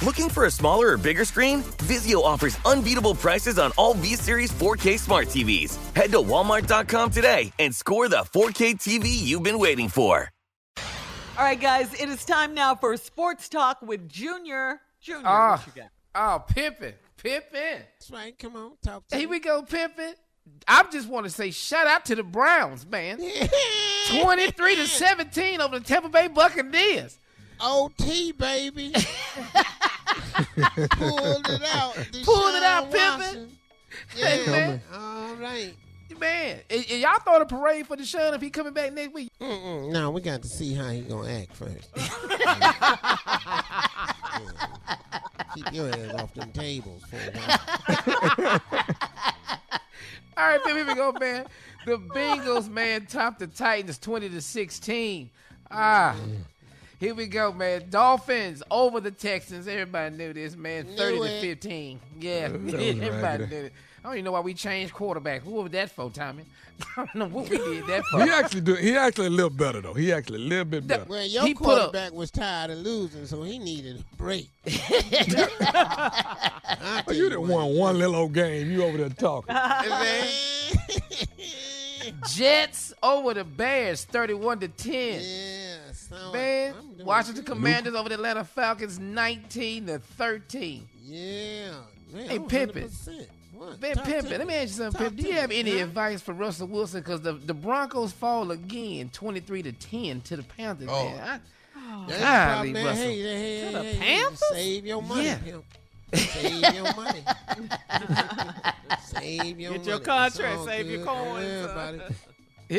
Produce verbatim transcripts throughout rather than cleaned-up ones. Looking for a smaller or bigger screen? Vizio offers unbeatable prices on all V-Series four K smart T Vs. Head to walmart dot com today and score the four K T V you've been waiting for. All right, guys, it is time now for Sports Talk with Junior. Junior, oh, what you got? Oh, Pimpin'. Pimpin'. That's right. Come on, talk to Here me. we go, Pimpin'. I just want to say shout out to the Browns, man. twenty-three to seventeen over the Tampa Bay Buccaneers. O T, baby. Pulled it out. Deshaun Pulled it out, Pimpin'. Yeah, hey, man. All right. Man, and y'all thought a parade for Deshaun if he coming back next week? Mm-mm, no, we got to see how he gonna act first. Yeah. Keep your head off them tables for a while. All right, baby, here we go, man. The Bengals, man, topped the Titans twenty to sixteen. Ah, here we go, man. Dolphins over the Texans. Everybody knew this, man. thirty to fifteen. Yeah, everybody knew it. I don't even know why we changed quarterback. Who was that for, Tommy? I don't know what we did that for. He actually do. He actually a little better, though. He actually a little bit better. Well, your he quarterback was tired of losing, so he needed a break. oh, you done won one little old game. You over there talking. Jets over the Bears, thirty-one to ten. Yeah, so man, Washington Commanders over the Atlanta Falcons, nineteen to thirteen. Yeah. Man, hey, Pippin. Ben Pimpin, let me ask you something, Pimpin. Do you have any yeah. advice for Russell Wilson? Because the, the Broncos fall again, twenty-three to ten to the Panthers. Oh. Man. I, That's golly, Russell. Hey, hey, to the hey, Panthers? Save your money, yeah. Pimp. Save your money. Save your Get money. Get your contract, save good. your coins. Yeah,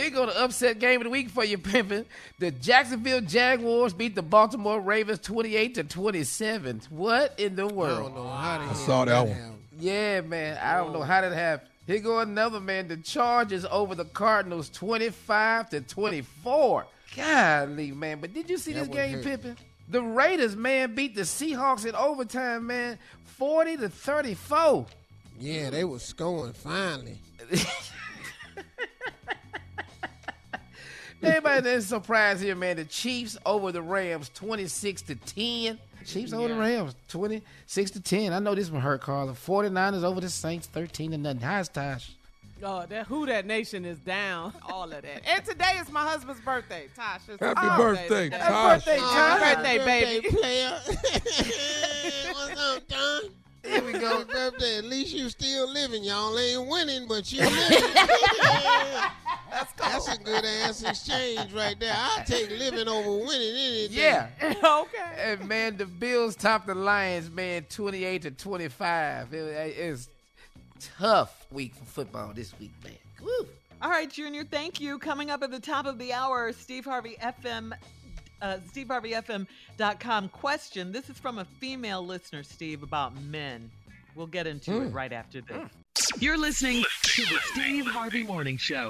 here go the upset game of the week for you, Pimpin. The Jacksonville Jaguars beat the Baltimore Ravens twenty-eight to twenty-seven. What in the world? I don't know how they I saw that one. Happened. Yeah, man. I don't know how that happened. Here go another, man. The Chargers over the Cardinals, twenty-five to twenty-four. Golly, man. But did you see that this game, Pippin? The Raiders, man, beat the Seahawks in overtime, man, forty to thirty-four. Yeah, they were scoring finally. Everybody that's surprised here, man. The Chiefs over the Rams, twenty-six to ten. Chiefs over yeah. the Rams, twenty-six to ten. I know this one hurt, Carla. forty-niners over the Saints, thirteen to nothing. How's Tosh? Oh, that Who That Nation is down. All of that. And today is my husband's birthday, Tosh. It's Happy oh, birthday, Tosh. Happy birthday, Tosh. Happy birthday, baby. Player. What's up, Don? Here we go. Birthday. At least you still living. Y'all ain't winning, but you living. That's, cool. That's a good ass exchange right there. I'll take living over winning anything. Yeah. Okay. And man, the Bills topped the Lions, man, twenty-eight to twenty-five. It, it's tough week for football this week, man. Woo. All right, Junior, thank you. Coming up at the top of the hour, Steve Harvey F M. Uh, Steve Harvey F M dot com question. This is from a female listener, Steve, about men. We'll get into mm. it right after this. Mm. You're listening to the Steve Harvey Morning Show.